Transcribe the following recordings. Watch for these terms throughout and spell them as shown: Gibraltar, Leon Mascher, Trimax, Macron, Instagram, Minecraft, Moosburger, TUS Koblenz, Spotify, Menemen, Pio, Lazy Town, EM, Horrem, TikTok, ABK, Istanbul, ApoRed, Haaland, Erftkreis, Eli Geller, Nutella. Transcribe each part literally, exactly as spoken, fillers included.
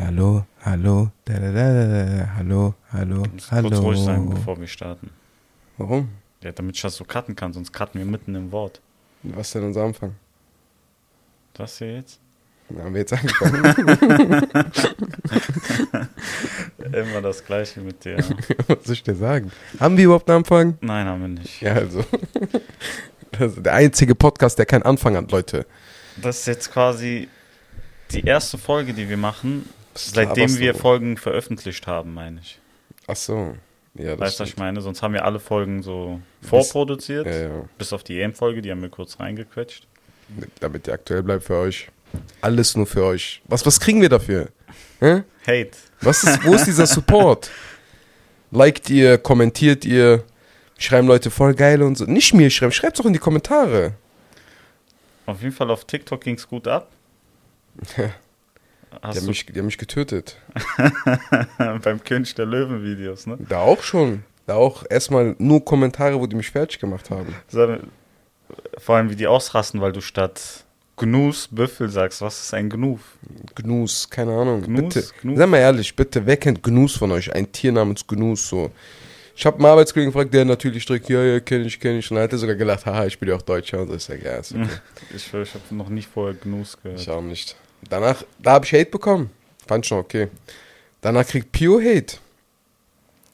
Hallo, hallo, da, da, da, da, hallo, hallo, du musst hallo. Kurz ruhig sein, bevor wir starten. Warum? Ja, damit ich das so cutten kann, sonst cutten wir mitten im Wort. Was ist denn unser Anfang? Das hier jetzt? Na, haben wir jetzt angefangen. Immer das Gleiche mit dir. Was soll ich dir sagen? Haben wir überhaupt einen Anfang? Nein, haben wir nicht. Ja, also. Das ist der einzige Podcast, der keinen Anfang hat, Leute. Das ist jetzt quasi die erste Folge, die wir machen, seitdem wir Folgen veröffentlicht haben, meine ich. Ach so. Ja, das weißt du, was ich meine? Sonst haben wir alle Folgen so vorproduziert, bis, ja, ja. bis auf die E M-Folge, die haben wir kurz reingequetscht. Damit ihr aktuell bleibt für euch. Alles nur für euch. Was, was kriegen wir dafür? Hä? Hate. Was ist, wo ist dieser Support? Liked ihr, kommentiert ihr, schreiben Leute voll geil und so. Nicht mir schreiben, schreibt doch in die Kommentare. Auf jeden Fall auf TikTok ging es gut ab. Ja. Hast die, haben mich, die haben mich getötet. Beim König der Löwen-Videos, ne? Da auch schon. Da auch erstmal nur Kommentare, wo die mich fertig gemacht haben. Vor allem, wie die ausrasten, weil du statt Gnus Büffel sagst. Was ist ein Gnuf? Gnus, keine Ahnung. Gnus, bitte, Gnus? Sei mal ehrlich, bitte, wer kennt Gnus von euch? Ein Tier namens Gnus, so. Ich habe einen Arbeitskollegen gefragt, der natürlich strikt, ja, ja, kenne ich, kenne ich. Und dann hat er sogar gelacht, haha, ich bin ja auch Deutscher. Und so ist ja geil. Okay. Ich, ich habe noch nicht vorher Gnus gehört. Ich auch nicht. Danach, da habe ich Hate bekommen. Fand schon okay. Danach kriegt Pio Hate.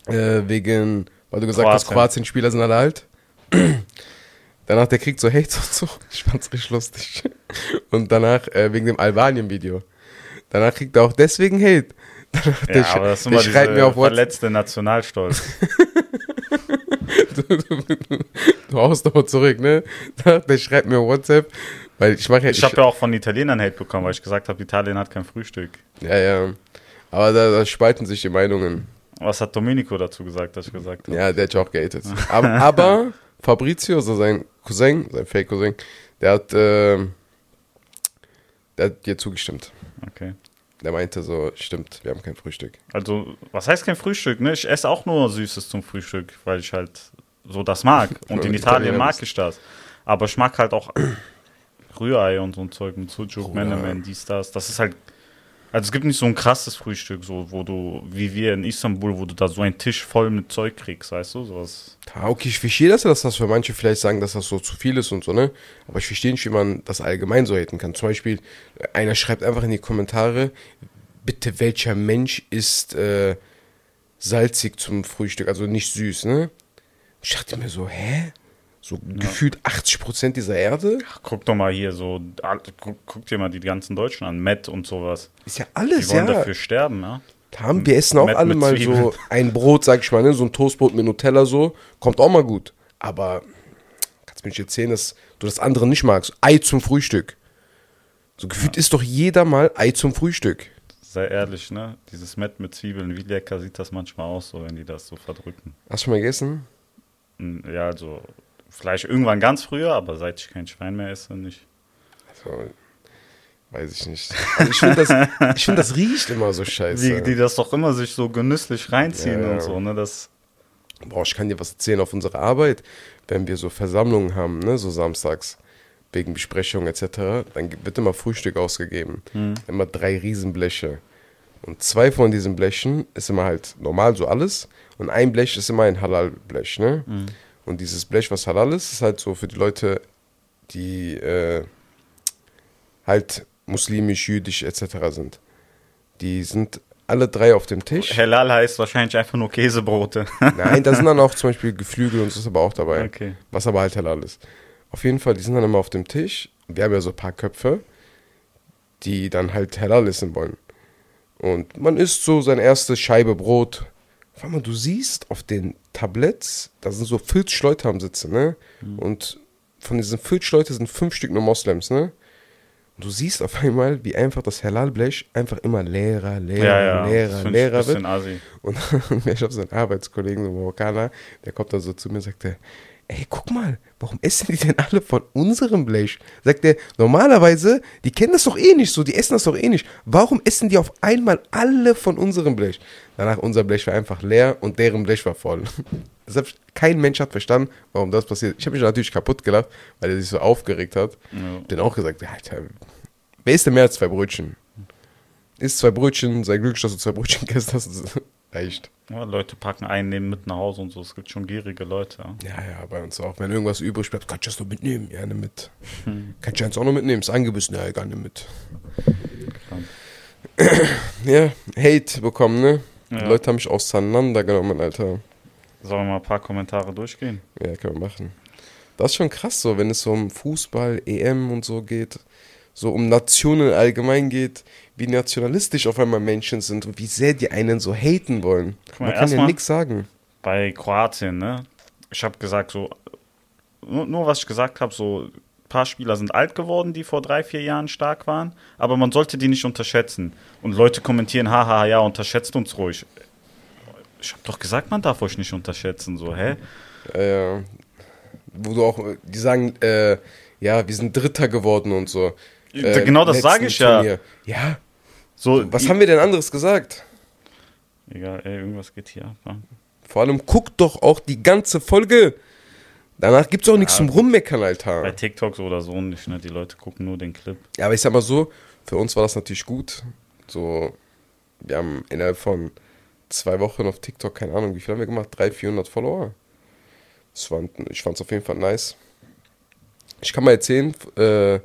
Äh, wegen, weil du gesagt hast, Kroatien-Spieler sind alle alt. Danach, der kriegt so Hate und so. Ich fand's richtig lustig. Und danach, äh, wegen dem Albanien-Video. Danach kriegt er auch deswegen Hate. Danach, ja, der, aber das ist immer diese verletzte Nationalstolz. Du, du, du, du haust doch mal zurück, ne? Der schreibt mir WhatsApp, weil ich mache ja... Ich habe ja auch von Italienern Hate bekommen, weil ich gesagt habe, Italien hat kein Frühstück. Ja, ja. Aber da, da spalten sich die Meinungen. Was hat Domenico dazu gesagt, dass ich gesagt habe? Ja, der hat ja auch gehatet. Aber, aber Fabrizio, also sein Cousin, sein Fake-Cousin, der hat, äh, der hat dir zugestimmt. Okay. Der meinte so, stimmt, wir haben kein Frühstück. Also, was heißt kein Frühstück, ne? Ich esse auch nur Süßes zum Frühstück, weil ich halt so das mag. Und in Italien mag ich das. Aber ich mag halt auch Rührei und so ein Zeug mit Sucuk, oh, Menemen, ja. dies, das. Das ist halt, also es gibt nicht so ein krasses Frühstück, so wo du, wie wir in Istanbul, wo du da so einen Tisch voll mit Zeug kriegst, weißt du, sowas. Okay, ich verstehe das, dass das für manche vielleicht sagen, dass das so zu viel ist und so, ne? Aber ich verstehe nicht, wie man das allgemein so haten kann. Zum Beispiel, einer schreibt einfach in die Kommentare, bitte, welcher Mensch isst äh, salzig zum Frühstück, also nicht süß, ne? Ich dachte mir so, hä? So ja. Gefühlt achtzig Prozent dieser Erde. Ach, guck doch mal hier, so guck, guck dir mal die ganzen Deutschen an, Met und sowas. Ist ja alles, ja. Die wollen ja. dafür sterben, ja. Haben, wir essen auch Met alle mal Zwiebeln. So ein Brot, sag ich mal, ne? So ein Toastbrot mit Nutella so, kommt auch mal gut. Aber kannst du mir nicht erzählen, dass du das andere nicht magst. Ei zum Frühstück. So gefühlt ja. Ist doch jeder mal Ei zum Frühstück. Sei ehrlich, ne? Dieses Met mit Zwiebeln, wie lecker sieht das manchmal aus, so, wenn die das so verdrücken. Hast du schon mal gegessen? Ja, also... Vielleicht irgendwann ganz früher, aber seit ich kein Schwein mehr esse, nicht. Also, weiß ich nicht. Also ich finde, das, ich find, das riecht immer so scheiße. Die, die das doch immer sich so genüsslich reinziehen ja, ja. und so, ne? Das Boah, ich kann dir was erzählen auf unserer Arbeit, wenn wir so Versammlungen haben, ne? So samstags, wegen Besprechungen et cetera, dann wird immer Frühstück ausgegeben. Hm. Immer drei Riesenbleche. Und zwei von diesen Blechen ist immer halt normal so alles und ein Blech ist immer ein Halal-Blech, ne? Hm. Und dieses Blech, was halal ist, ist halt so für die Leute, die äh, halt muslimisch, jüdisch et cetera sind. Die sind alle drei auf dem Tisch. Halal heißt wahrscheinlich einfach nur Käsebrote. Nein, da sind dann auch zum Beispiel Geflügel und so ist aber auch dabei, okay. Was aber halt halal ist. Auf jeden Fall, die sind dann immer auf dem Tisch. Wir haben ja so ein paar Köpfe, die dann halt halal essen wollen. Und man isst so seine erste Scheibe Brot. Vor allem, du siehst auf den Tabletts, da sind so vierzig Leute am Sitzen, ne? Mhm. Und von diesen vierzig Leuten sind fünf Stück nur Moslems, ne? Und du siehst auf einmal, wie einfach das Halal-Blech einfach immer leerer, leerer, ja, ja. leerer, leerer wird. Assi. Und ich habe so einen Arbeitskollegen, so einen Marokkaner, der kommt dann so zu mir und sagt, ey, guck mal, warum essen die denn alle von unserem Blech? Sagt er, normalerweise, die kennen das doch eh nicht so, die essen das doch eh nicht. Warum essen die auf einmal alle von unserem Blech? Danach, unser Blech war einfach leer und deren Blech war voll. Deshalb, kein Mensch hat verstanden, warum das passiert. Ich habe mich natürlich kaputt gelacht, weil er sich so aufgeregt hat. Ja. Ich habe denen auch gesagt, Alter, wer isst denn mehr als zwei Brötchen? isst zwei Brötchen, sei glücklich, dass du zwei Brötchen gegessen hast. Reicht. Ja, Leute packen einen, nehmen mit nach Hause und so. Es gibt schon gierige Leute. Ja, ja, ja, bei uns auch. Wenn irgendwas übrig bleibt, kannst du das doch mitnehmen. Ja, nimm mit. Hm. Kannst du eins auch noch mitnehmen? Ist angebissen. Ja, egal, nimm mit. Ja, Hate bekommen, ne? Ja. Die Leute haben mich auseinandergenommen, Alter. Sollen wir mal ein paar Kommentare durchgehen? Ja, können wir machen. Das ist schon krass so, wenn es so um Fußball, E M und so geht, so um Nationen allgemein geht, wie nationalistisch auf einmal Menschen sind und wie sehr die einen so haten wollen. Guck mal, man kann ja nichts sagen. Bei Kroatien, ne? Ich habe gesagt so, nur, nur was ich gesagt habe, so ein paar Spieler sind alt geworden, die vor drei, vier Jahren stark waren, aber man sollte die nicht unterschätzen. Und Leute kommentieren, haha, ja, unterschätzt uns ruhig. Ich habe doch gesagt, man darf euch nicht unterschätzen, so, hä? Ja, ja. Wo du auch, die sagen, äh, ja, wir sind Dritter geworden und so. Äh, genau das sage ich ja. Turnier. Ja. So, was haben wir denn anderes gesagt? Egal, ey, irgendwas geht hier ab. Ne? Vor allem guckt doch auch die ganze Folge. Danach gibt's auch ja, nichts zum Rummeckern, Alter. Bei TikToks oder so nicht, ne? Die Leute gucken nur den Clip. Ja, aber ich sag mal so, für uns war das natürlich gut. So, wir haben innerhalb von zwei Wochen auf TikTok, keine Ahnung, wie viel haben wir gemacht? dreihundert, vierhundert Follower. Ich fand's auf jeden Fall nice. Ich kann mal erzählen, äh,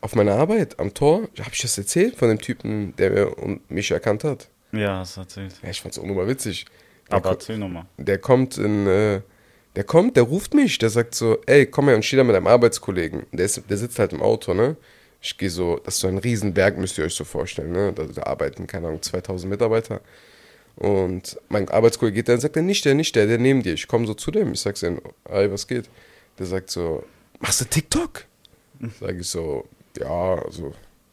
auf meiner Arbeit am Tor, habe ich das erzählt von dem Typen, der mich erkannt hat? Ja, hast du erzählt. Ja, ich fand's auch nochmal witzig. Der Aber ko- erzähl nochmal. Der kommt in, äh, der kommt, der ruft mich, der sagt so, ey, komm her, und steht da mit einem Arbeitskollegen. Der, ist, der sitzt halt im Auto, ne? Ich gehe so, das ist so ein Riesenberg, müsst ihr euch so vorstellen, ne? Da, da arbeiten, keine Ahnung, zweitausend Mitarbeiter. Und mein Arbeitskollege geht dann und sagt, der nicht der, nicht der, der neben dir. Ich komme so zu dem, ich sag's ihm, ey, was geht? Der sagt so, machst du TikTok? Sag ich so, ja, also,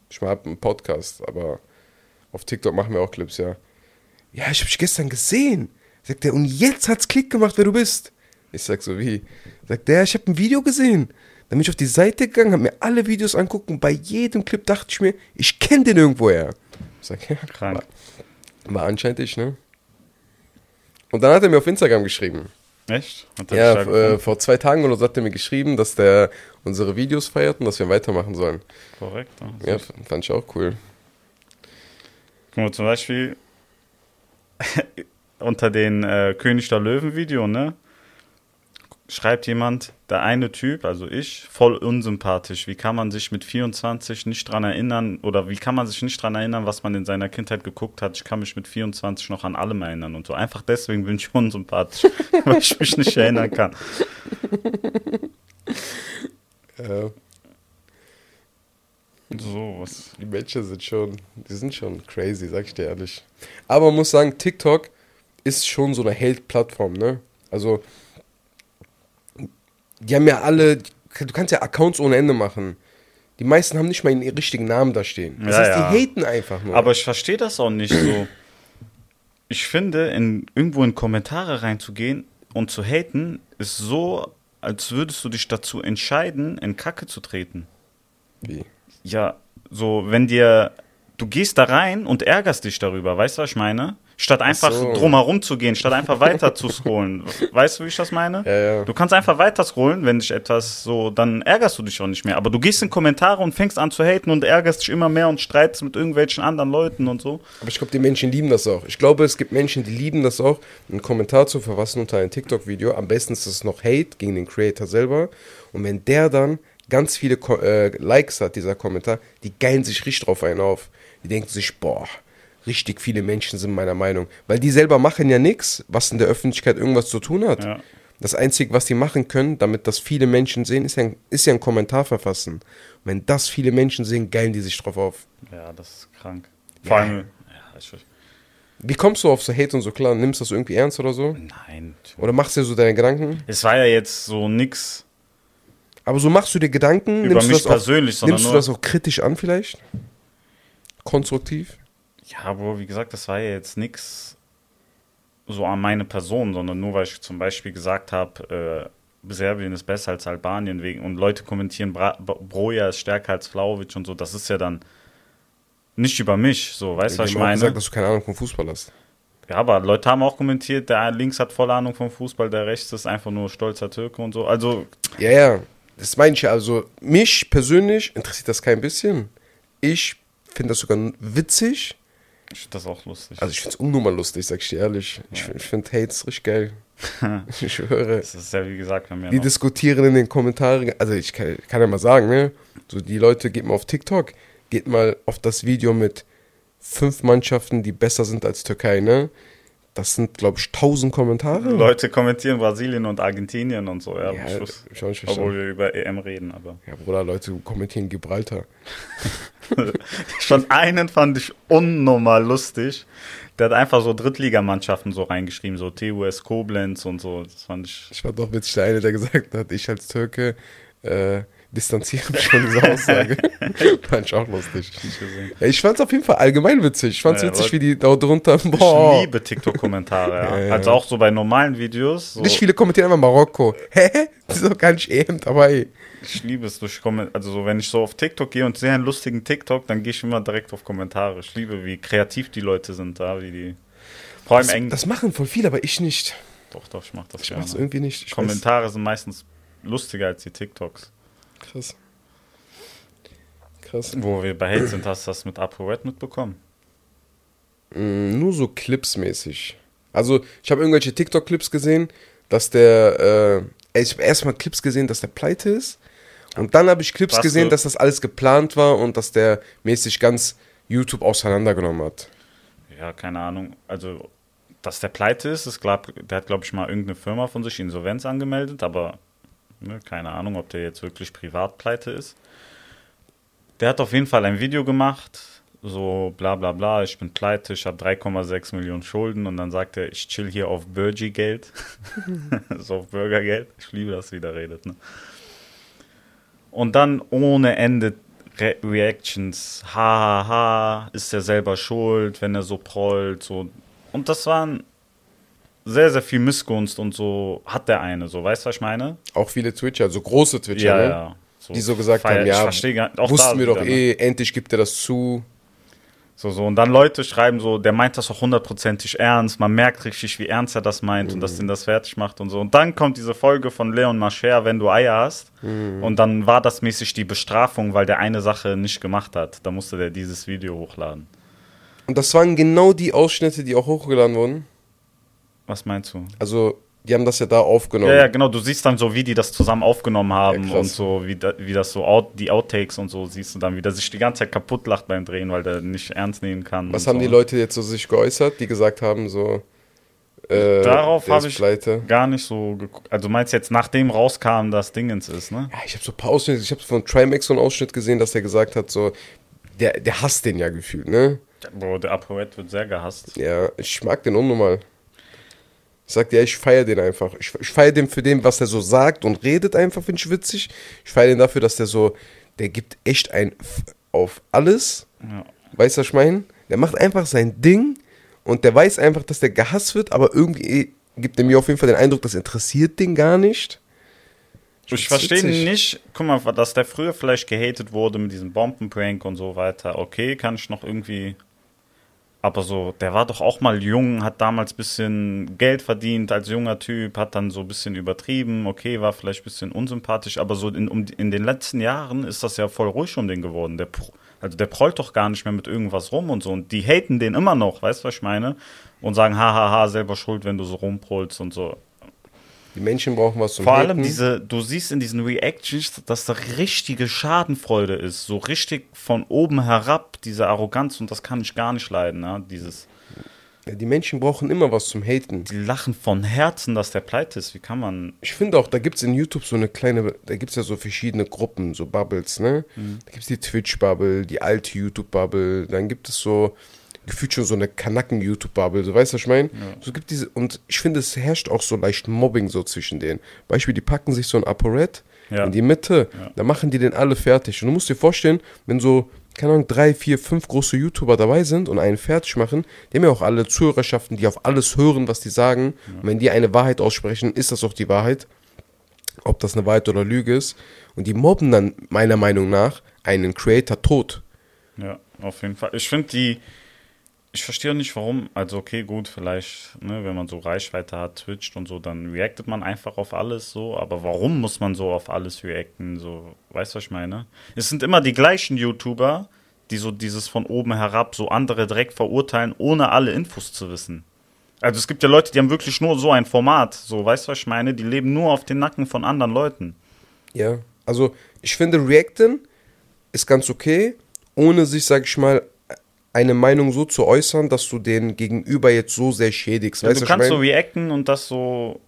ich hab einen Podcast, aber auf TikTok machen wir auch Clips, ja. Ja, ich hab dich gestern gesehen. Sagt der, und jetzt hat's Klick gemacht, wer du bist. Ich sag so, wie? Sagt der, ich hab ein Video gesehen. Dann bin ich auf die Seite gegangen, hab mir alle Videos angeguckt und bei jedem Clip dachte ich mir, ich kenne den irgendwoher. Ich sag, ja, krank. War anscheinend ich, ne? Und dann hat er mir auf Instagram geschrieben. Echt? Hat ja, f- äh, vor zwei Tagen oder so hat er mir geschrieben, dass der unsere Videos feiert und dass wir weitermachen sollen. Korrekt. Ja, f- fand ich auch cool. Guck mal, zum Beispiel unter den äh, König der Löwen-Video, ne? Schreibt jemand, der eine Typ, also ich, voll unsympathisch. Wie kann man sich mit vierundzwanzig nicht dran erinnern, oder wie kann man sich nicht dran erinnern, was man in seiner Kindheit geguckt hat? Ich kann mich mit vierundzwanzig noch an allem erinnern und so. Einfach deswegen bin ich unsympathisch, weil ich mich nicht erinnern kann. Ja. So, was? Die Menschen sind schon, die sind schon crazy, sag ich dir ehrlich. Aber man muss sagen, TikTok ist schon so eine Hate-Plattform, ne? Also, die haben ja alle, du kannst ja Accounts ohne Ende machen. Die meisten haben nicht mal ihren richtigen Namen da stehen. Das ja, heißt, die ja. haten einfach nur. Aber ich verstehe das auch nicht so. Ich finde, in, irgendwo in Kommentare reinzugehen und zu haten, ist so, als würdest du dich dazu entscheiden, in Kacke zu treten. Wie? Ja, so, wenn dir, du gehst da rein und ärgerst dich darüber, weißt du, was ich meine? Statt einfach so drumherum zu gehen, statt einfach weiter zu scrollen. Weißt du, wie ich das meine? Ja, ja. Du kannst einfach weiter scrollen, wenn dich etwas so, dann ärgerst du dich auch nicht mehr. Aber du gehst in Kommentare und fängst an zu haten und ärgerst dich immer mehr und streitest mit irgendwelchen anderen Leuten und so. Aber ich glaube, die Menschen lieben das auch. Ich glaube, es gibt Menschen, die lieben das auch, einen Kommentar zu verfassen unter ein TikTok-Video. Am besten ist es noch Hate gegen den Creator selber. Und wenn der dann ganz viele Ko- äh, Likes hat, dieser Kommentar, die geilen sich richtig drauf einen auf. Die denken sich, boah, richtig viele Menschen sind meiner Meinung. Weil die selber machen ja nichts, was in der Öffentlichkeit irgendwas zu tun hat. Ja. Das Einzige, was die machen können, damit das viele Menschen sehen, ist ja ein, ist ja ein Kommentar verfassen. Und wenn das viele Menschen sehen, geilen die sich drauf auf. Ja, das ist krank. Vor ja. allem, ja, ich, wie kommst du auf so Hate und so klar? Nimmst du das irgendwie ernst oder so? Nein. Oder machst du dir so deine Gedanken? Es war ja jetzt so nix. Aber so machst du dir Gedanken? Über mich persönlich, sondern nimmst du das auch kritisch an vielleicht? Konstruktiv? Ja, aber wie gesagt, das war ja jetzt nichts so an meine Person, sondern nur, weil ich zum Beispiel gesagt habe, äh, Serbien ist besser als Albanien wegen, und Leute kommentieren, Bra- Broja ist stärker als Vlahovic und so, das ist ja dann nicht über mich, so, weißt du, was ich meine? Ich habe gesagt, dass du keine Ahnung vom Fußball hast. Ja, aber Leute haben auch kommentiert, der links hat volle Ahnung vom Fußball, der rechts ist einfach nur stolzer Türke und so, also... Ja, ja, das meine ich ja, also mich persönlich interessiert das kein bisschen. Ich finde das sogar witzig, Ich finde das auch lustig. Also ich finde es unnormal lustig, sag ich dir ehrlich. Ich, ja. ich finde Hates richtig geil. Ich schwöre. Das ist ja wie gesagt bei mir. Die noch. Diskutieren in den Kommentaren. Also ich kann, kann ja mal sagen, ne? So die Leute, geht mal auf TikTok, geht mal auf das Video mit fünf Mannschaften, die besser sind als Türkei, ne? Das sind, glaube ich, tausend Kommentare. Leute kommentieren Brasilien und Argentinien und so, ja. ja Schluss, ich nicht obwohl wir über E M reden, aber. Ja, Bruder, Leute kommentieren Gibraltar. Schon einen fand ich unnormal lustig. Der hat einfach so Drittligamannschaften so reingeschrieben, so T U S Koblenz und so. Das fand ich. Ich war doch witzig der eine, der gesagt hat, ich als Türke äh, distanziere mich von dieser Aussage. Fand ich auch lustig. Ich, ich fand es auf jeden Fall allgemein witzig. Ich fand es ja, witzig, Leute, wie die da drunter. Boah. Ich liebe TikTok-Kommentare. Ja. Ja, ja. Also auch so bei normalen Videos. So. Nicht viele kommentieren einfach Marokko. Hä? Das ist doch gar nicht eben dabei. Ich liebe es durch Kommentare. Also so, wenn ich so auf TikTok gehe und sehe einen lustigen TikTok, dann gehe ich immer direkt auf Kommentare. Ich liebe, wie kreativ die Leute sind da, wie die. Vor allem das, Engl- das machen voll viele, aber ich nicht. Doch, doch, ich mach das ich gerne. Ich mach's irgendwie nicht. Ich Kommentare weiß. Sind meistens lustiger als die TikToks. Krass. Krass. Wo wir bei Hate sind, hast du das mit ApoRed mitbekommen? Mm, nur so Clips-mäßig. Also, ich habe irgendwelche TikTok-Clips gesehen, dass der, äh, ich habe erstmal Clips gesehen, dass der pleite ist. Und dann habe ich Clips das gesehen, dass das alles geplant war und dass der mäßig ganz YouTube auseinandergenommen hat. Ja, keine Ahnung. Also, dass der pleite ist, ist klar, der hat, glaube ich, mal irgendeine Firma von sich Insolvenz angemeldet, aber keine Ahnung, ob der jetzt wirklich privat pleite ist. Der hat auf jeden Fall ein Video gemacht, so bla bla bla, ich bin pleite, ich habe drei Komma sechs Millionen Schulden und dann sagt er, ich chill hier auf Burgi-Geld, so auf Burgergeld. Ich liebe das, wie der redet. Ne? Und dann ohne Ende Re- Reactions, hahaha, ha, ha, ist er selber schuld, wenn er so prollt. So. Und das waren sehr, sehr viel Missgunst und so hat der eine, so, weißt du, was ich meine? Auch viele Twitcher, so große Twitcher, ja, ne? Ja. So die so gesagt feier, haben, ja, gar, wussten wir doch wieder, eh, ne? Endlich gibt er das zu. So, so, und dann Leute schreiben so, der meint das doch hundertprozentig ernst, man merkt richtig, wie ernst er das meint mhm. und dass den das fertig macht und so. Und dann kommt diese Folge von Leon Mascher, wenn du Eier hast, mhm. und dann war das mäßig die Bestrafung, weil der eine Sache nicht gemacht hat. Da musste der dieses Video hochladen. Und das waren genau die Ausschnitte, die auch hochgeladen wurden? Was meinst du? Also, die haben das ja da aufgenommen. Ja, ja, genau. Du siehst dann so, wie die das zusammen aufgenommen haben ja, und so, wie, da, wie das so, out, die Outtakes und so siehst du dann, wie der sich die ganze Zeit kaputt lacht beim Drehen, weil der nicht ernst nehmen kann. Was haben so. Die Leute jetzt so sich geäußert, die gesagt haben so, äh, darauf habe ich pleite. Gar nicht so geguckt. Also, du meinst jetzt, nachdem rauskam, dass Dingens ist, ne? Ja, ich habe so ein paar Ausschnitte, ich habe von Trimax so einen Ausschnitt gesehen, dass der gesagt hat so, der, der hasst den ja gefühlt, ne? Bro, der ApoRed wird sehr gehasst. Ja, ich mag den unnormal. Ich sag dir, ja, ich feiere den einfach. Ich, ich feiere den für den, was er so sagt und redet einfach, finde ich witzig. Ich feiere den dafür, dass der so, der gibt echt ein F auf alles. Ja. Weißt du, was ich meine? Der macht einfach sein Ding und der weiß einfach, dass der gehasst wird, aber irgendwie gibt er mir auf jeden Fall den Eindruck, das interessiert den gar nicht. Ich verstehe nicht, guck mal, dass der früher vielleicht gehatet wurde mit diesem Bombenprank und so weiter. Okay, kann ich noch irgendwie. Aber so, der war doch auch mal jung, hat damals ein bisschen Geld verdient als junger Typ, hat dann so ein bisschen übertrieben, okay, war vielleicht ein bisschen unsympathisch, aber so in, um, in den letzten Jahren ist das ja voll ruhig um den geworden. Der, also der prollt doch gar nicht mehr mit irgendwas rum und so. Und die haten den immer noch, weißt du, was ich meine? Und sagen, hahaha, selber schuld, wenn du so rumprollst und so. Die Menschen brauchen was zum Vor allem haten. diese, du siehst in diesen Reactions, dass da richtige Schadenfreude ist, so richtig von oben herab, diese Arroganz, und das kann ich gar nicht leiden, ne? Dieses. Ja, die Menschen brauchen immer was zum Haten. Die lachen von Herzen, dass der pleite ist, wie kann man. Ich finde auch, da gibt es in YouTube so eine kleine, da gibt es ja so verschiedene Gruppen, so Bubbles, ne? Mhm. Da gibt es die Twitch-Bubble, die alte YouTube-Bubble, dann gibt es so, gefühlt schon so eine Kanacken-YouTube-Bubble, so, weißt du, was ich meine? Ja. So gibt diese, und ich finde, es herrscht auch so leicht Mobbing so zwischen denen. Beispiel, die packen sich so ein ApoRed ja. in die Mitte, ja. da machen die den alle fertig. Und du musst dir vorstellen, wenn so, keine Ahnung, drei, vier, fünf große YouTuber dabei sind und einen fertig machen, die haben ja auch alle Zuhörerschaften, die auf alles hören, was die sagen. Ja. Und wenn die eine Wahrheit aussprechen, ist das auch die Wahrheit. Ob das eine Wahrheit oder Lüge ist. Und die mobben dann, meiner Meinung nach, einen Creator tot. Ja, auf jeden Fall. Ich finde die Ich verstehe nicht, warum. Also okay, gut, vielleicht, ne, wenn man so Reichweite hat, twitcht und so, dann reactet man einfach auf alles so. Aber warum muss man so auf alles reacten? So, weißt du, was ich meine? Es sind immer die gleichen YouTuber, die so dieses von oben herab so andere direkt verurteilen, ohne alle Infos zu wissen. Also es gibt ja Leute, die haben wirklich nur so ein Format, so, weißt du, was ich meine? Die leben nur auf den Nacken von anderen Leuten. Ja, also ich finde, Reacten ist ganz okay, ohne sich, sag ich mal, eine Meinung so zu äußern, dass du den Gegenüber jetzt so sehr schädigst. Ja, weißt du, kannst ich mein? so reacten und das so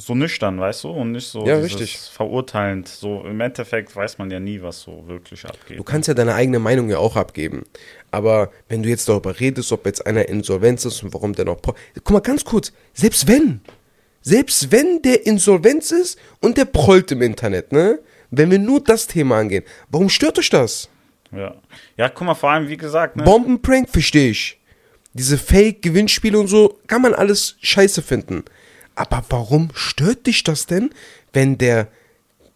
so nüchtern, weißt du, und nicht so ja, richtig verurteilend. So im Endeffekt weiß man ja nie, was so wirklich abgeht. Du kannst ja deine eigene Meinung ja auch abgeben. Aber wenn du jetzt darüber redest, ob jetzt einer Insolvenz ist und warum der noch... Po- Guck mal, ganz kurz, selbst wenn, selbst wenn der Insolvenz ist und der prollt im Internet, ne? Wenn wir nur das Thema angehen, warum stört euch das? Ja, ja, guck mal, vor allem, wie gesagt... Ne? Bombenprank verstehe ich. Diese Fake-Gewinnspiele und so, kann man alles scheiße finden. Aber warum stört dich das denn, wenn der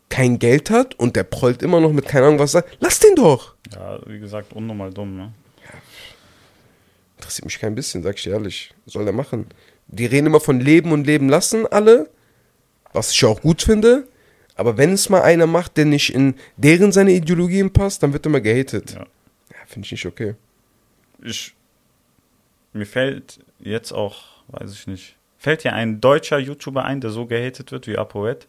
kein Geld hat und der prollt immer noch mit keine Ahnung was sagt? Lass den doch! Ja, wie gesagt, unnormal dumm, ne? Ja. Interessiert mich kein bisschen, sag ich dir ehrlich. Was soll der machen? Die reden immer von Leben und Leben lassen, alle. Was ich ja auch gut finde. Aber wenn es mal einer macht, der nicht in deren seine Ideologien passt, dann wird immer gehatet. Ja, ja, finde ich nicht okay. Ich, mir fällt jetzt auch, weiß ich nicht, fällt dir ein deutscher YouTuber ein, der so gehatet wird wie ApoRed?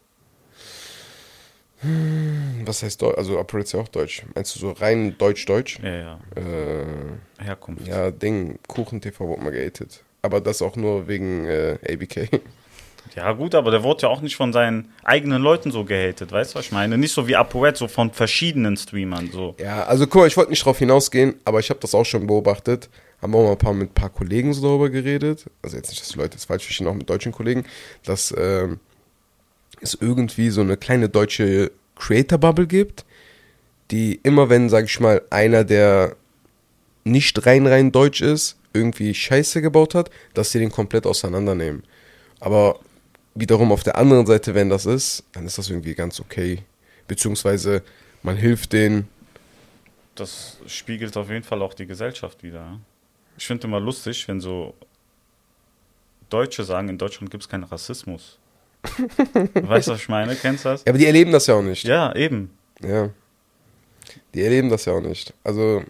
Was heißt Deutsch? Also ApoRed ist ja auch deutsch. Meinst du so rein deutsch-deutsch? Ja, ja. Äh, Herkunft. Ja, Ding, Kuchen-T V wurde mal gehatet. Aber das auch nur wegen äh, A B K. Ja gut, aber der wurde ja auch nicht von seinen eigenen Leuten so gehatet, weißt du, was ich meine? Nicht so wie ApoRed, so von verschiedenen Streamern. So. Ja, also guck mal, ich wollte nicht drauf hinausgehen, aber ich habe das auch schon beobachtet. Haben auch mal ein paar, mit ein paar Kollegen so darüber geredet. Also jetzt nicht, dass die Leute das falsch verstehen, auch mit deutschen Kollegen, dass äh, es irgendwie so eine kleine deutsche Creator-Bubble gibt, die immer, wenn, sag ich mal, einer, der nicht rein rein deutsch ist, irgendwie Scheiße gebaut hat, dass sie den komplett auseinandernehmen. Aber wiederum auf der anderen Seite, wenn das ist, dann ist das irgendwie ganz okay. Beziehungsweise man hilft denen. Das spiegelt auf jeden Fall auch die Gesellschaft wider. Ich finde immer lustig, wenn so Deutsche sagen, in Deutschland gibt es keinen Rassismus. Weißt du, was ich meine? Kennst du das? Ja, aber die erleben das ja auch nicht. Ja, eben. Ja. Die erleben das ja auch nicht. Also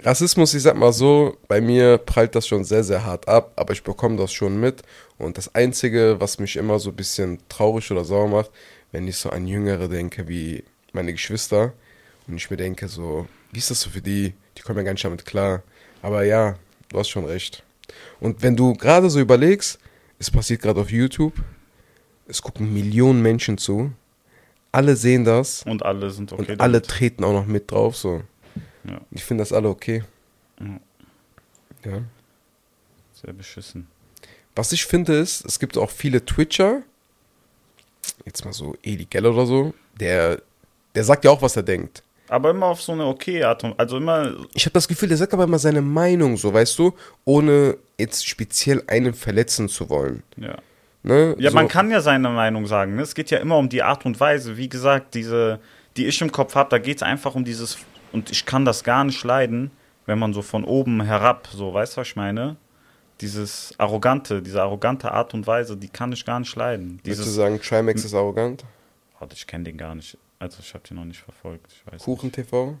Rassismus, ich sag mal so, bei mir prallt das schon sehr, sehr hart ab, aber ich bekomme das schon mit. Und das Einzige, was mich immer so ein bisschen traurig oder sauer macht, wenn ich so an Jüngere denke, wie meine Geschwister, und ich mir denke so, wie ist das so für die? Die kommen ja gar nicht damit klar. Aber ja, du hast schon recht. Und wenn du gerade so überlegst, es passiert gerade auf YouTube, es gucken Millionen Menschen zu, alle sehen das. Und alle sind okay. Und alle damit. Treten auch noch mit drauf, so. Ja. Ich finde das alle okay. Ja. Ja. Sehr beschissen. Was ich finde ist, es gibt auch viele Twitcher, jetzt mal so Eli Geller oder so, der, der sagt ja auch, was er denkt. Aber immer auf so eine okay Art und also immer. Ich habe das Gefühl, der sagt aber immer seine Meinung so, weißt du, ohne jetzt speziell einen verletzen zu wollen. Ja. Ne? Ja, so. Man kann ja seine Meinung sagen. Ne? Es geht ja immer um die Art und Weise. Wie gesagt, diese, die ich im Kopf habe, da geht es einfach um dieses. Und ich kann das gar nicht leiden, wenn man so von oben herab, so, weißt du, was ich meine? Dieses arrogante, diese arrogante Art und Weise, die kann ich gar nicht leiden. Willst du sagen, Trimax ist arrogant? Warte, ich kenne den gar nicht. Also, ich habe den noch nicht verfolgt. Ich weiß Kuchen-T V? Nicht.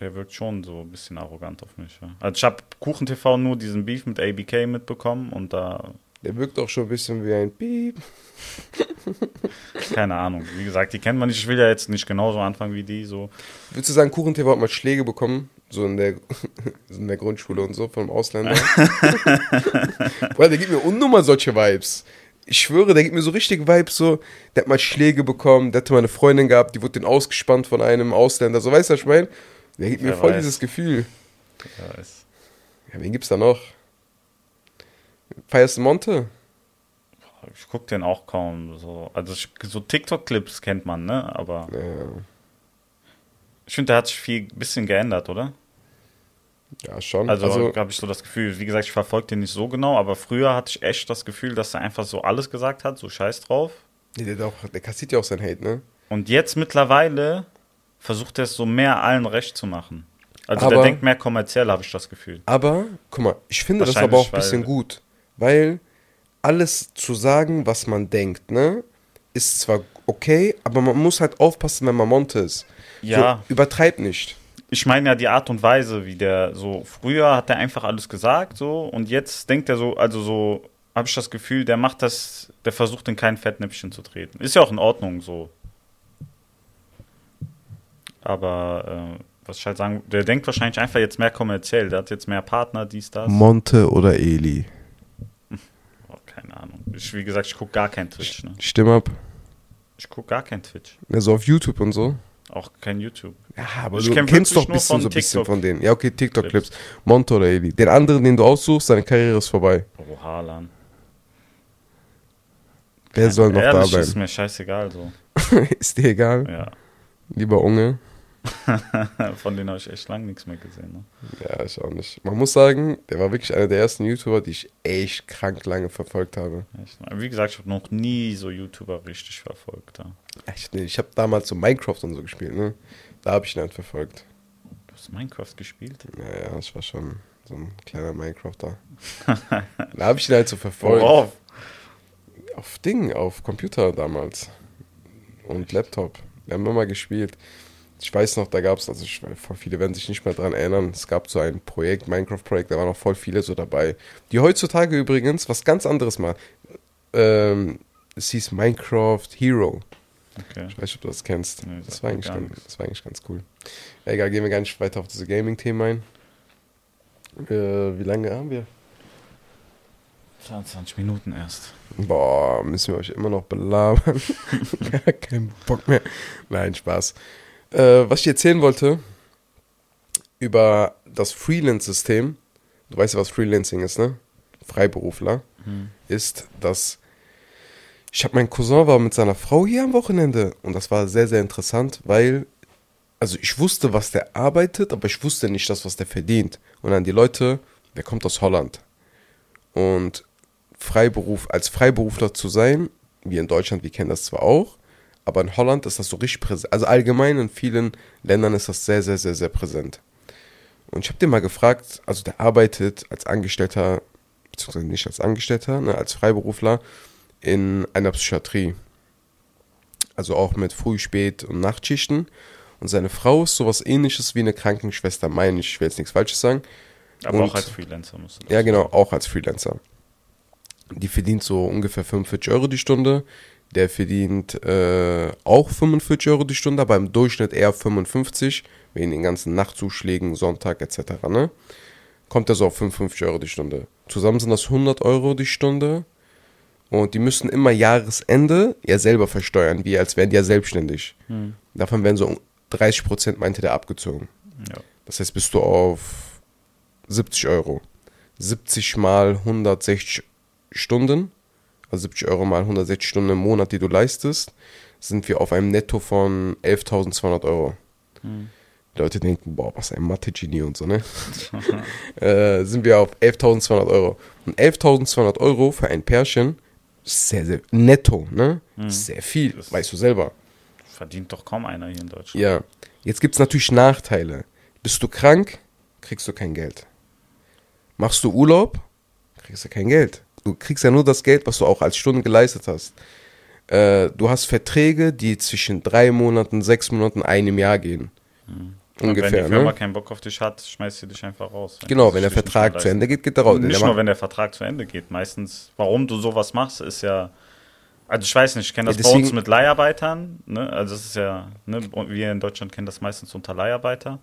Der wirkt schon so ein bisschen arrogant auf mich. Ja. Also, ich habe Kuchen-T V nur diesen Beef mit A B K mitbekommen und da... Der wirkt auch schon ein bisschen wie ein Piep. Keine Ahnung. Wie gesagt, die kennt man nicht. Ich will ja jetzt nicht genauso anfangen wie die. So. Würdest du sagen, Kuchen-T V hat mal Schläge bekommen? So in der, in der Grundschule und so, vom Ausländer. Boah, der gibt mir unnummer solche Vibes. Ich schwöre, der gibt mir so richtig Vibes. So. Der hat mal Schläge bekommen. Der hatte mal eine Freundin gehabt, die wurde den ausgespannt von einem Ausländer. So, weißt du, was ich meine? Der gibt mir Wer voll weiß. Dieses Gefühl. Wer weiß. Ja, wen gibt's da noch? Feierst du Monte? Ich guck den auch kaum. So. Also so TikTok-Clips kennt man, ne? Aber ja. Ich finde, da hat sich viel bisschen geändert, oder? Ja, schon. Also, also habe ich so das Gefühl, wie gesagt, ich verfolge den nicht so genau, aber früher hatte ich echt das Gefühl, dass er einfach so alles gesagt hat, so scheiß drauf. Der, der, der kassiert ja auch sein Hate, ne? Und jetzt mittlerweile versucht er es so mehr allen recht zu machen. Also aber, der denkt mehr kommerziell, habe ich das Gefühl. Aber, guck mal, ich finde das aber auch ein bisschen gut, weil alles zu sagen, was man denkt, ne, ist zwar okay, aber man muss halt aufpassen, wenn man Monte ist. Ja. So, übertreib nicht. Ich meine ja die Art und Weise, wie der so, früher hat er einfach alles gesagt, so, und jetzt denkt er so, also so, habe ich das Gefühl, der macht das, der versucht in kein Fettnäpfchen zu treten. Ist ja auch in Ordnung, so. Aber, äh, was ich halt sagen, der denkt wahrscheinlich einfach jetzt mehr kommerziell, der hat jetzt mehr Partner, dies, das. Monte oder Eli? Oh, keine Ahnung. Ich, wie gesagt, ich gucke gar kein Twitch, ne? Stimm ab. Ich gucke gar kein Twitch. Also auf YouTube und so? Auch kein YouTube. Ja, aber ich du kenn kennst doch ein bisschen, so ein bisschen von denen. Ja, okay, TikTok-Clips. Monte oder Eli. Den anderen, den du aussuchst, seine Karriere ist vorbei. Oh, Haaland. Wer soll noch da bleiben? Ist mir scheißegal so. Ist dir egal? Ja. Lieber Unge. Von denen habe ich echt lange nichts mehr gesehen. Ne? Ja, ich auch nicht. Man muss sagen, der war wirklich einer der ersten YouTuber, die ich echt krank lange verfolgt habe. Wie gesagt, ich habe noch nie so YouTuber richtig verfolgt. Ja. Ich, ich habe damals so Minecraft und so gespielt, ne? Da habe ich ihn halt verfolgt. Du hast Minecraft gespielt? Naja, ich war schon so ein kleiner Minecrafter. Da habe ich ihn halt so verfolgt. Worauf? Auf Ding, auf Computer damals. Und echt? Laptop. Wir haben nochmal gespielt. Ich weiß noch, da gab es, also ich, viele werden sich nicht mehr dran erinnern, es gab so ein Projekt, Minecraft-Projekt, da waren noch voll viele so dabei, die heutzutage übrigens was ganz anderes machen. Ähm, es hieß Minecraft Hero. Okay. Ich weiß nicht, ob du das kennst. Nee, das, war eigentlich ganz, das war eigentlich ganz cool. Ja, egal, gehen wir gar nicht weiter auf diese Gaming-Themen ein. Äh, wie lange haben wir? zweiundzwanzig Minuten erst. Boah, müssen wir euch immer noch belabern. Gar keinen Bock mehr. Nein, Spaß. Äh, was ich erzählen wollte über das Freelance-System, du weißt ja, was Freelancing ist, ne? Freiberufler, mhm. ist, dass ich habe meinen Cousin war mit seiner Frau hier am Wochenende und das war sehr, sehr interessant, weil, also ich wusste, was der arbeitet, aber ich wusste nicht das, was der verdient. Und dann die Leute, der kommt aus Holland und Freiberuf, als Freiberufler zu sein, wie in Deutschland, wir kennen das zwar auch, aber in Holland ist das so richtig präsent. Also allgemein in vielen Ländern ist das sehr, sehr, sehr, sehr präsent. Und ich habe den mal gefragt, also der arbeitet als Angestellter, beziehungsweise nicht als Angestellter, ne, als Freiberufler in einer Psychiatrie. Also auch mit Früh-, Spät- und Nachtschichten. Und seine Frau ist sowas ähnliches wie eine Krankenschwester, meine ich. Ich will jetzt nichts Falsches sagen. Aber und, auch als Freelancer musst du das. Ja, genau, auch als Freelancer. Die verdient so ungefähr fünfundvierzig Euro die Stunde. Der verdient äh, auch fünfundvierzig Euro die Stunde, aber im Durchschnitt eher fünfundfünfzig, wegen den ganzen Nachtzuschlägen, Sonntag et cetera. Ne? Kommt er so auf fünfundfünfzig Euro die Stunde. Zusammen sind das hundert Euro die Stunde und die müssen immer Jahresende ja selber versteuern, wie als wären die ja selbstständig. Hm. Davon werden so dreißig Prozent, meinte der, abgezogen. Ja. Das heißt, bist du auf siebzig Euro. siebzig mal hundertsechzig Stunden. Also siebzig Euro mal hundertsechzig Stunden im Monat, die du leistest, sind wir auf einem Netto von elftausendzweihundert Euro. Hm. Die Leute denken, boah, was ein Mathe-Genie und so, ne? äh, sind wir auf elftausendzweihundert Euro. Und elftausendzweihundert Euro für ein Pärchen ist sehr, sehr netto, ne? Hm. Sehr viel, das weißt du selber. Verdient doch kaum einer hier in Deutschland. Ja, jetzt gibt es natürlich Nachteile. Bist du krank, kriegst du kein Geld. Machst du Urlaub, kriegst du kein Geld. Du kriegst ja nur das Geld, was du auch als Stunde geleistet hast. Äh, du hast Verträge, die zwischen drei Monaten, sechs Monaten, einem Jahr gehen. Mhm. Ungefähr, wenn die Firma ne? keinen Bock auf dich hat, schmeißt du dich einfach raus. Wenn genau, wenn der Vertrag zu Ende geht, geht der raus. Nicht der nur, wenn der Vertrag zu Ende geht. Meistens, warum du sowas machst, ist ja... Also ich weiß nicht, ich kenne das ja, deswegen, bei uns mit Leiharbeitern. Ne? Also das ist ja... Ne? Wir in Deutschland kennen das meistens unter Leiharbeiter.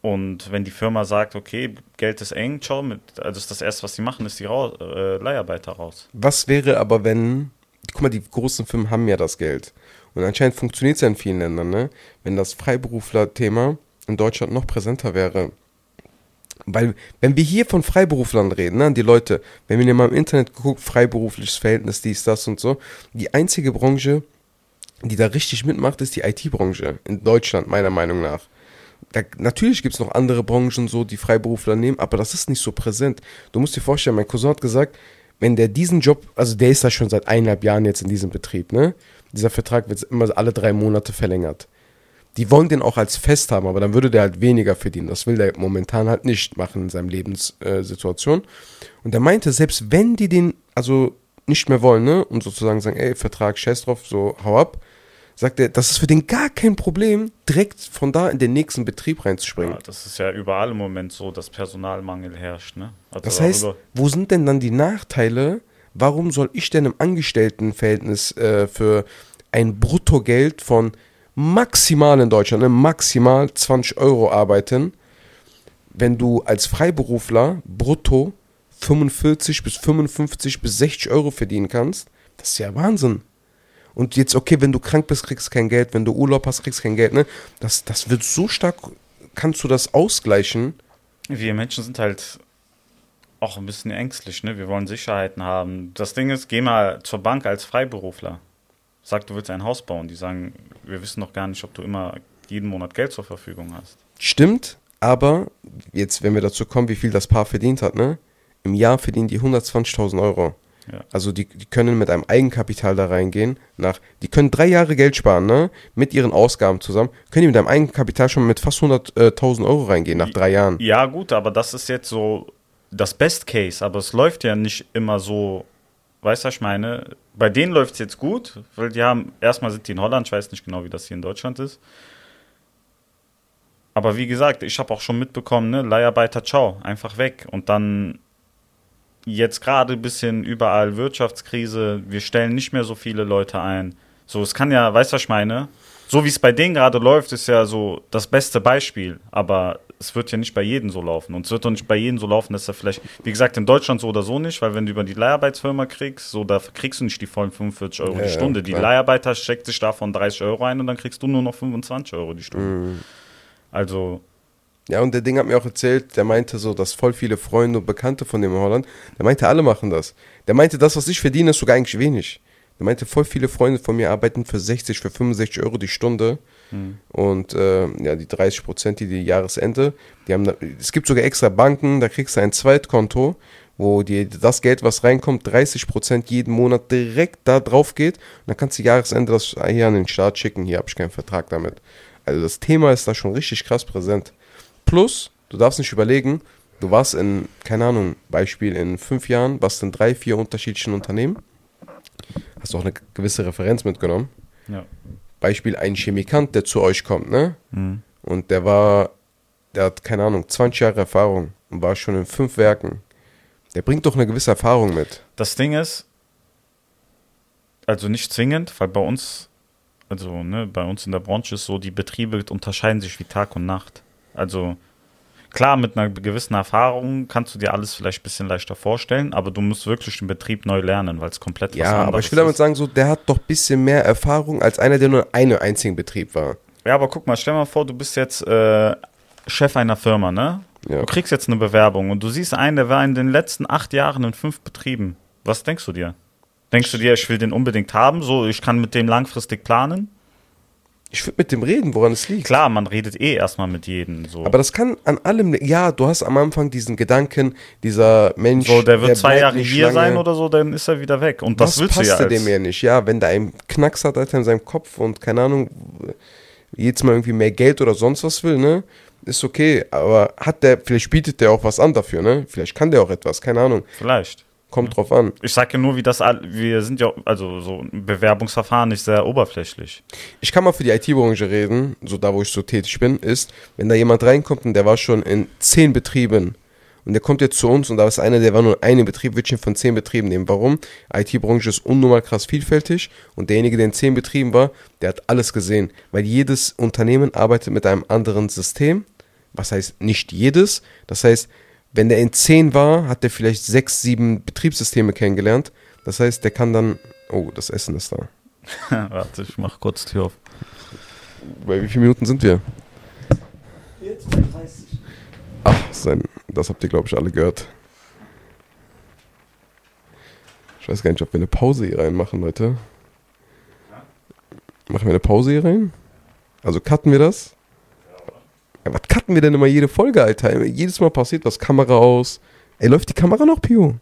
Und wenn die Firma sagt, okay, Geld ist eng, schau, mit, also ist das erste, was die machen, ist die Ra- äh, Leiharbeiter raus. Was wäre aber, wenn, guck mal, die großen Firmen haben ja das Geld. Und anscheinend funktioniert es ja in vielen Ländern, ne? Wenn das Freiberufler-Thema in Deutschland noch präsenter wäre. Weil, wenn wir hier von Freiberuflern reden, ne, die Leute, wenn wir mal im Internet gucken, freiberufliches Verhältnis, dies, das und so, die einzige Branche, die da richtig mitmacht, ist die I T-Branche in Deutschland, meiner Meinung nach. Da, natürlich gibt es noch andere Branchen, so die Freiberufler nehmen, aber das ist nicht so präsent. Du musst dir vorstellen, mein Cousin hat gesagt, wenn der diesen Job, also der ist da schon seit eineinhalb Jahren jetzt in diesem Betrieb, ne? Dieser Vertrag wird immer alle drei Monate verlängert. Die wollen den auch als fest haben, aber dann würde der halt weniger verdienen. Das will der momentan halt nicht machen in seiner Lebenssituation. Und er meinte, selbst wenn die den, also nicht mehr wollen, ne, und sozusagen sagen, ey, Vertrag, scheiß drauf, so, hau ab, sagt er, das ist für den gar kein Problem, direkt von da in den nächsten Betrieb reinzuspringen. Ja, das ist ja überall im Moment so, dass Personalmangel herrscht, ne? Also das heißt, wo sind denn dann die Nachteile? Warum soll ich denn im Angestelltenverhältnis äh, für ein Bruttogeld von maximal in Deutschland, ne, maximal zwanzig Euro arbeiten, wenn du als Freiberufler brutto fünfundvierzig bis fünfundfünfzig bis sechzig Euro verdienen kannst? Das ist ja Wahnsinn. Und jetzt, okay, wenn du krank bist, kriegst du kein Geld, wenn du Urlaub hast, kriegst du kein Geld, ne? Das, das wird so stark, kannst du das ausgleichen? Wir Menschen sind halt auch ein bisschen ängstlich, ne? Wir wollen Sicherheiten haben. Das Ding ist, geh mal zur Bank als Freiberufler. Sag, du willst ein Haus bauen. Die sagen, wir wissen doch gar nicht, ob du immer jeden Monat Geld zur Verfügung hast. Stimmt, aber jetzt, wenn wir dazu kommen, wie viel das Paar verdient hat, ne? Im Jahr verdienen die hundertzwanzigtausend Euro. Ja. Also die, die können mit einem Eigenkapital da reingehen. Nach, die können drei Jahre Geld sparen, ne? Mit ihren Ausgaben zusammen. Können die mit einem Eigenkapital schon mit fast hunderttausend Euro reingehen nach drei Jahren. Ja gut, aber das ist jetzt so das Best Case. Aber es läuft ja nicht immer so, weißt du, was ich meine? Bei denen läuft es jetzt gut, weil die haben, erstmal sind die in Holland, ich weiß nicht genau, wie das hier in Deutschland ist. Aber wie gesagt, ich habe auch schon mitbekommen, ne? Leiharbeiter, ciao, einfach weg. Und dann jetzt gerade ein bisschen überall Wirtschaftskrise, wir stellen nicht mehr so viele Leute ein. So, es kann ja, weißt du, was ich meine? So wie es bei denen gerade läuft, ist ja so das beste Beispiel, aber es wird ja nicht bei jedem so laufen und es wird doch nicht bei jedem so laufen, dass er vielleicht, wie gesagt, in Deutschland so oder so nicht, weil wenn du über die Leiharbeitsfirma kriegst, so da kriegst du nicht die vollen fünfundvierzig Euro ja, die Stunde. Ja, die Leiharbeiter steckt sich davon dreißig Euro ein und dann kriegst du nur noch fünfundzwanzig Euro die Stunde. Mhm. Also ja, und der Ding hat mir auch erzählt, der meinte so, dass voll viele Freunde und Bekannte von dem in Holland, der meinte, alle machen das. Der meinte, das, was ich verdiene, ist sogar eigentlich wenig. Der meinte, voll viele Freunde von mir arbeiten für sechzig, für fünfundsechzig Euro die Stunde. Hm. Und äh, ja, die dreißig Prozent, die die Jahresende, die haben da, es gibt sogar extra Banken, da kriegst du ein Zweitkonto, wo dir das Geld, was reinkommt, dreißig Prozent jeden Monat direkt da drauf geht. Und dann kannst du Jahresende das hier an den Staat schicken. Hier habe ich keinen Vertrag damit. Also das Thema ist da schon richtig krass präsent. Plus, du darfst nicht überlegen, du warst in, keine Ahnung, Beispiel in fünf Jahren, warst in drei, vier unterschiedlichen Unternehmen, hast auch eine gewisse Referenz mitgenommen. Ja. Beispiel ein Chemikant, der zu euch kommt, ne? Mhm. Und der war, der hat, keine Ahnung, zwanzig Jahre Erfahrung und war schon in fünf Werken. Der bringt doch eine gewisse Erfahrung mit. Das Ding ist, also nicht zwingend, weil bei uns, also ne, bei uns in der Branche ist so, die Betriebe unterscheiden sich wie Tag und Nacht. Also klar, mit einer gewissen Erfahrung kannst du dir alles vielleicht ein bisschen leichter vorstellen, aber du musst wirklich den Betrieb neu lernen, weil es komplett was anderes ist. Ja, aber ich will damit sagen, so, der hat doch ein bisschen mehr Erfahrung als einer, der nur in einem einzigen Betrieb war. Ja, aber guck mal, stell mal vor, du bist jetzt äh, Chef einer Firma, ne? Ja. Du kriegst jetzt eine Bewerbung und du siehst einen, der war in den letzten acht Jahren in fünf Betrieben. Was denkst du dir? Denkst du dir, ich will den unbedingt haben, so ich kann mit dem langfristig planen? Ich würde mit dem reden, woran es liegt. Klar, man redet eh erstmal mit jedem. So. Aber das kann an allem, ja, du hast am Anfang diesen Gedanken, dieser Mensch, so, der wird der zwei Jahre hier lange sein oder so, dann ist er wieder weg. Und das, das willst du ja. Das passt dem ja nicht, ja, wenn der einen Knacks hat, Alter, in seinem Kopf und keine Ahnung, jedes Mal irgendwie mehr Geld oder sonst was will, ne, ist okay. Aber hat der, vielleicht bietet der auch was an dafür, ne? Vielleicht kann der auch etwas, keine Ahnung. Vielleicht. Kommt drauf an. Ich sage ja nur, wie das, wir sind ja, also so ein Bewerbungsverfahren ist sehr oberflächlich. Ich kann mal für die I T-Branche reden, so da, wo ich so tätig bin, ist, wenn da jemand reinkommt und der war schon in zehn Betrieben und der kommt jetzt zu uns und da ist einer, der war nur in einem Betrieb, würde ich ihn von zehn Betrieben nehmen. Warum? I T-Branche ist unnormal krass vielfältig und derjenige, der in zehn Betrieben war, der hat alles gesehen, weil jedes Unternehmen arbeitet mit einem anderen System, was heißt nicht jedes, das heißt, wenn der in zehn war, hat der vielleicht sechs, sieben Betriebssysteme kennengelernt. Das heißt, der kann dann... Oh, das Essen ist da. Warte, ich mach kurz die Tür auf. Bei wie vielen Minuten sind wir? vierzehn Uhr dreißig. Ach, sein, das habt ihr, glaube ich, alle gehört. Ich weiß gar nicht, ob wir eine Pause hier reinmachen, Leute. Machen wir eine Pause hier rein? Also cutten wir das? Was cutten wir denn immer jede Folge, Alter? Jedes Mal passiert was, Kamera aus. Ey, läuft die Kamera noch, Pio?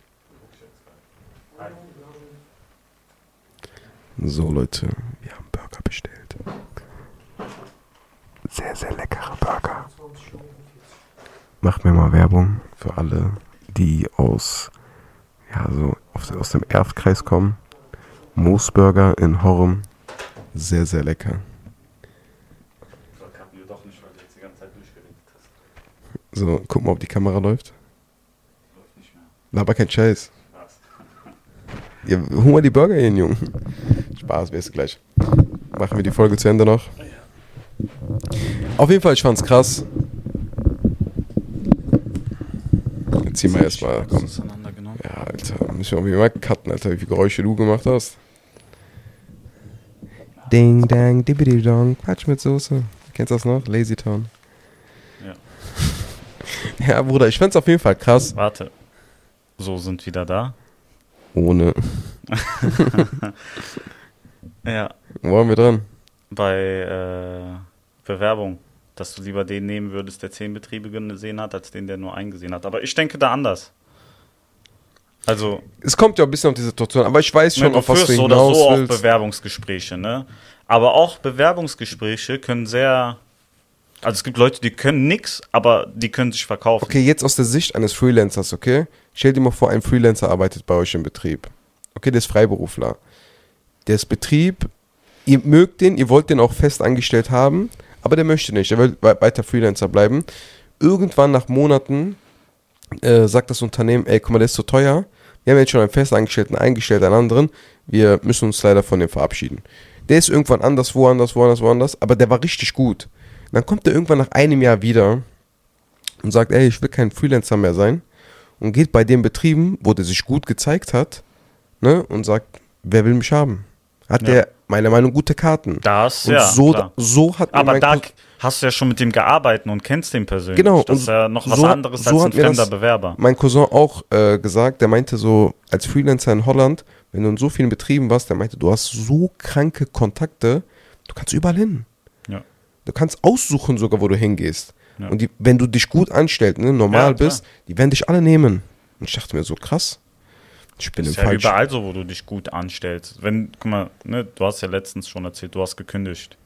So, Leute, wir haben Burger bestellt. Sehr, sehr leckere Burger. Macht mir mal Werbung für alle, die aus ja, so aus, aus dem Erftkreis kommen. Moosburger in Horrem. Sehr, sehr lecker. So, guck mal, ob die Kamera läuft. Läuft nicht mehr. Laber kein Scheiß. Ja, hol mal die Burger hin, Junge. Spaß, wär's gleich. Machen wir die Folge zu Ende noch. Auf jeden Fall, ich fand's krass. Jetzt ziehen wir erstmal. Ja, Alter, müssen wir irgendwie mal cutten, Alter, wie viele Geräusche du gemacht hast. Ding, dang, dibidi dong, Patsch mit Soße. Kennst du das noch? Lazy Town. Ja. Ja, Bruder, ich fand's auf jeden Fall krass. Warte. So sind wieder da. Ohne. Ja. Wo waren wir dran? Bei äh, Bewerbung, dass du lieber den nehmen würdest, der zehn Betriebe gesehen hat, als den, der nur einen gesehen hat. Aber ich denke da anders. Also es kommt ja ein bisschen auf die Situation, aber ich weiß schon, auf was du hinaus willst. Du führst so oder so auch Bewerbungsgespräche, ne? Aber auch Bewerbungsgespräche können sehr... Also es gibt Leute, die können nix, aber die können sich verkaufen. Okay, jetzt aus der Sicht eines Freelancers, okay? Stell dir mal vor, ein Freelancer arbeitet bei euch im Betrieb. Okay, der ist Freiberufler. Der ist Betrieb, ihr mögt den, ihr wollt den auch fest angestellt haben, aber der möchte nicht, der will weiter Freelancer bleiben. Irgendwann nach Monaten äh, sagt das Unternehmen, ey, guck mal, der ist zu teuer. Wir haben jetzt schon einen Festangestellten eingestellt, einen anderen. Wir müssen uns leider von dem verabschieden. Der ist irgendwann anders, woanders, woanders, woanders, aber der war richtig gut. Dann kommt er irgendwann nach einem Jahr wieder und sagt, ey, ich will kein Freelancer mehr sein, und geht bei den Betrieben, wo der sich gut gezeigt hat, ne, und sagt, wer will mich haben? Hat ja. der, meiner Meinung nach, gute Karten. Das, und ja, so, klar. so hat Aber da Kurs- hast du ja schon mit dem gearbeitet und kennst den persönlich. Genau. Das ist ja noch was so, anderes so als ein fremder Bewerber. Mein Cousin auch äh, gesagt, der meinte so, als Freelancer in Holland, wenn du in so vielen Betrieben warst, der meinte, du hast so kranke Kontakte, du kannst überall hin. Du kannst aussuchen sogar, wo du hingehst. Ja. Und die, wenn du dich gut anstellst, ne, normal ja, bist, die werden dich alle nehmen. Und ich dachte mir so, krass. Ich bin im Falschen. Ist ja überall so, wo du dich gut anstellst. Wenn, guck mal, ne, du hast ja letztens schon erzählt, du hast gekündigt.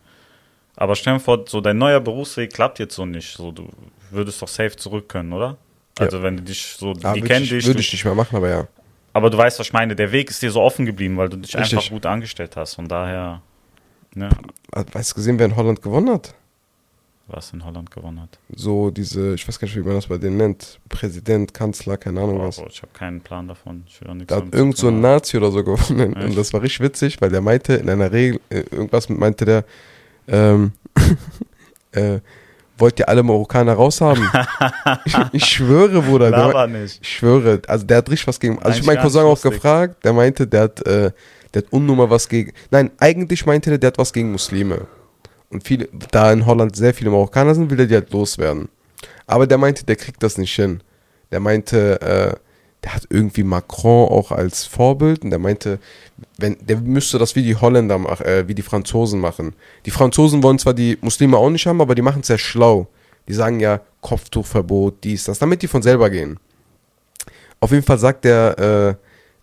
Aber stell dir vor, so dein neuer Berufsweg klappt jetzt so nicht. So, du würdest doch safe zurück können, oder? Also ja. wenn du dich so, ja, die kennen ich, dich. Würde ich nicht mehr machen, aber ja. Aber du weißt, was ich meine. Der Weg ist dir so offen geblieben, weil du dich Richtig. einfach gut angestellt hast. Von daher... Ja. Weißt du gesehen, wer in Holland gewonnen hat? Was in Holland gewonnen hat? So diese, ich weiß gar nicht, wie man das bei denen nennt. Präsident, Kanzler, keine Ahnung oh, was. Oh, ich habe keinen Plan davon. Ich will auch nichts da hat irgend so ein Nazi oder so gewonnen. Echt? Und das war richtig witzig, weil der meinte, in einer Regel, äh, irgendwas meinte der, ähm, äh, wollt ihr alle Marokkaner raushaben? ich, ich schwöre, Bruder. Laber nicht. Ich schwöre. Also der hat richtig was gegen, also ich habe meinen Cousin auch gefragt, der meinte, der hat, äh, Der hat unnummer was gegen... Nein, eigentlich meinte der, der hat was gegen Muslime. Und viele, da in Holland sehr viele Marokkaner sind, will der die halt loswerden. Aber der meinte, der kriegt das nicht hin. Der meinte, äh, der hat irgendwie Macron auch als Vorbild. Und der meinte, wenn, der müsste das wie die Holländer machen, äh, wie die Franzosen machen. Die Franzosen wollen zwar die Muslime auch nicht haben, aber die machen es sehr schlau. Die sagen ja, Kopftuchverbot, dies, das, damit die von selber gehen. Auf jeden Fall sagt der... Äh,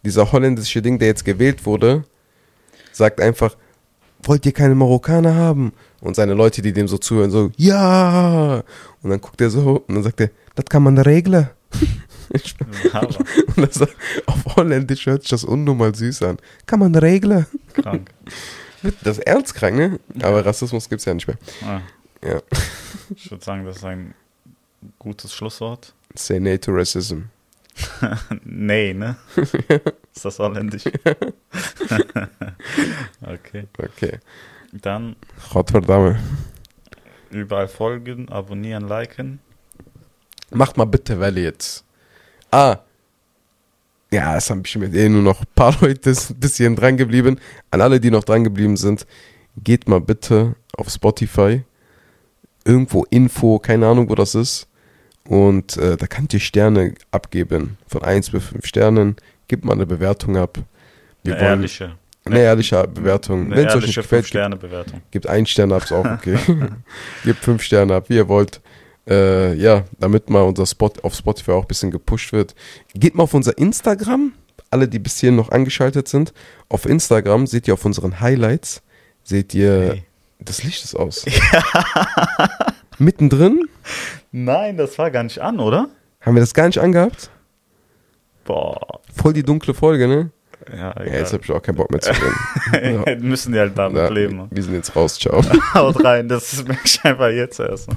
Dieser holländische Ding, der jetzt gewählt wurde, sagt einfach, wollt ihr keine Marokkaner haben? Und seine Leute, die dem so zuhören, so, ja! Und dann guckt er so und dann sagt er, das kann man regeln. Und das, auf Holländisch hört sich das unnormal süß an. Kann man regeln. Krank. Das ist ernstkrank, ne? Aber ja. Rassismus gibt's ja nicht mehr. Ah. Ja. Ich würde sagen, das ist ein gutes Schlusswort. Say nay to racism. Nee, ne? Ist das holländisch? Okay. Okay. Dann. Gottverdammt. Überall folgen, abonnieren, liken. Macht mal bitte Welle jetzt. Ah. Ja, es haben bestimmt eh nur noch ein paar Leute ein bisschen dran geblieben. An alle, die noch dran geblieben sind, geht mal bitte auf Spotify. Irgendwo Info, keine Ahnung, wo das ist. Und äh, da könnt ihr Sterne abgeben. Von eins bis fünf Sternen. Gebt mal eine Bewertung ab. Wir eine wollen ehrliche. Eine ne, ehrliche Bewertung. Eine Wenn's ehrliche fünf-Sterne-Bewertung. Gebt einen Stern ab, ist auch okay. Gebt fünf Sterne ab, wie ihr wollt. Äh, ja, damit mal unser Spot auf Spotify auch ein bisschen gepusht wird. Geht mal auf unser Instagram. Alle, die bis hierhin noch angeschaltet sind. Auf Instagram seht ihr auf unseren Highlights. Seht ihr... Hey. Das Licht ist aus. Ja. Mittendrin? Nein, das war gar nicht an, oder? Haben wir das gar nicht angehabt? Boah. voll die dunkle Folge, ne? Ja, ja, jetzt hab ich auch keinen Bock mehr zu reden. Ja. Müssen die halt damit ja, leben. Wir sind jetzt raus, ciao. Haut rein, das merke ich einfach jetzt erst.